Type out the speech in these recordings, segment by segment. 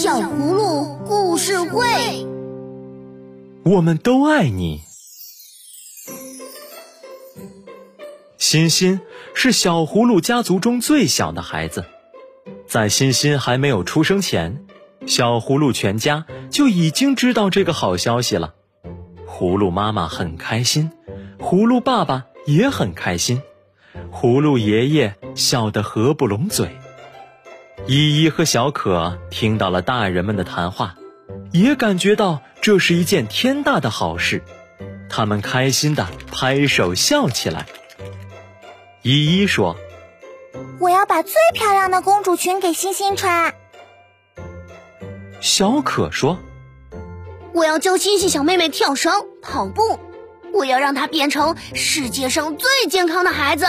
小葫芦故事会，我们都爱你。欣欣是小葫芦家族中最小的孩子，在欣欣还没有出生前，小葫芦全家就已经知道这个好消息了。葫芦妈妈很开心，葫芦爸爸也很开心，葫芦爷爷笑得合不拢嘴。依依和小可听到了大人们的谈话，也感觉到这是一件天大的好事，他们开心地拍手笑起来。依依说，我要把最漂亮的公主裙给欣欣穿。小可说，我要教欣欣小妹妹跳绳、跑步，我要让她变成世界上最健康的孩子。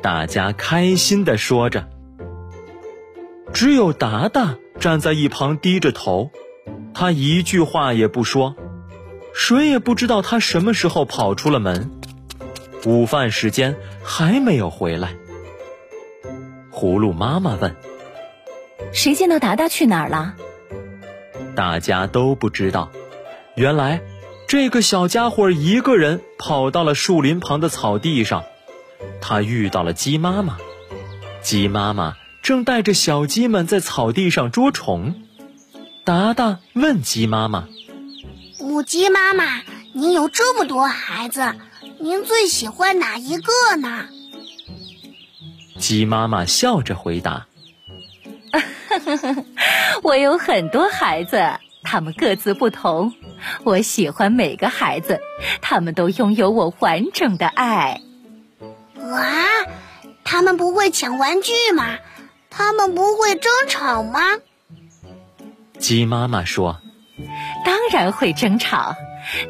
大家开心地说着，只有达达站在一旁低着头，他一句话也不说，谁也不知道他什么时候跑出了门。午饭时间还没有回来，葫芦妈妈问，谁见到达达去哪儿了？大家都不知道，原来这个小家伙一个人跑到了树林旁的草地上，他遇到了鸡妈妈，鸡妈妈正带着小鸡们在草地上捉虫。达达问鸡妈妈，母鸡妈妈，您有这么多孩子，您最喜欢哪一个呢？鸡妈妈笑着回答，我有很多孩子，他们各自不同，我喜欢每个孩子，他们都拥有我完整的爱。哇，他们不会抢玩具吗？他们不会争吵吗？鸡妈妈说，当然会争吵，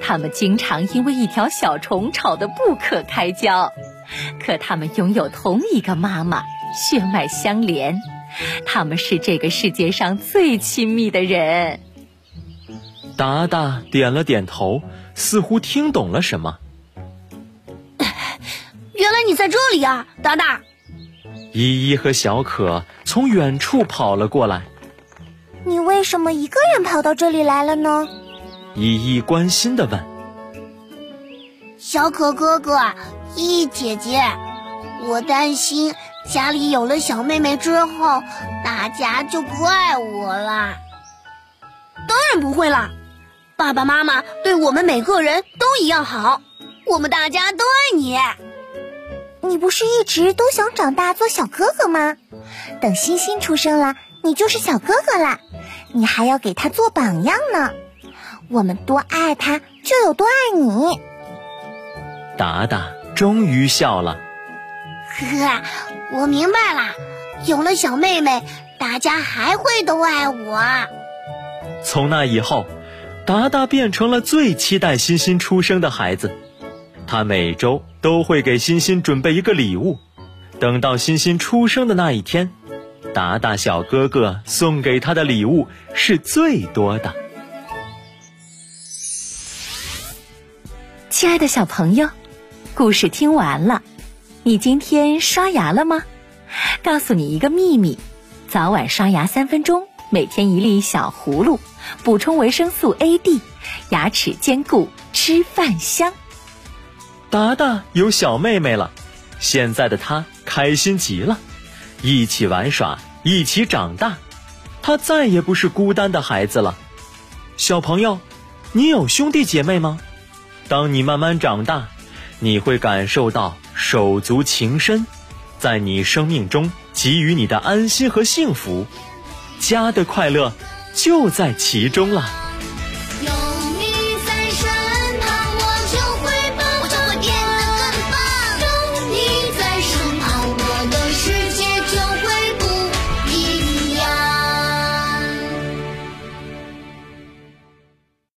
他们经常因为一条小虫吵得不可开交，可他们拥有同一个妈妈，血脉相连，他们是这个世界上最亲密的人。达达点了点头，似乎听懂了什么。原来你在这里啊，达达。依依和小可从远处跑了过来。你为什么一个人跑到这里来了呢？依依关心地问。小可哥哥，依依姐姐，我担心家里有了小妹妹之后，大家就不爱我了。当然不会了，爸爸妈妈对我们每个人都一样好，我们大家都爱你。你不是一直都想长大做小哥哥吗？等欣欣出生了，你就是小哥哥了，你还要给他做榜样呢。我们多爱他，就有多爱你。达达终于笑了。呵呵，我明白了，有了小妹妹，大家还会都爱我。从那以后，达达变成了最期待欣欣出生的孩子。他每周都会给欣欣准备一个礼物，等到欣欣出生的那一天，达达小哥哥送给他的礼物是最多的。亲爱的小朋友，故事听完了，你今天刷牙了吗？告诉你一个秘密，早晚刷牙3分钟，每天1粒小葫芦，补充维生素 AD， 牙齿坚固，吃饭香。达达有小妹妹了，现在的她开心极了，一起玩耍，一起长大，她再也不是孤单的孩子了。小朋友，你有兄弟姐妹吗？当你慢慢长大，你会感受到手足情深，在你生命中给予你的安心和幸福，家的快乐就在其中了。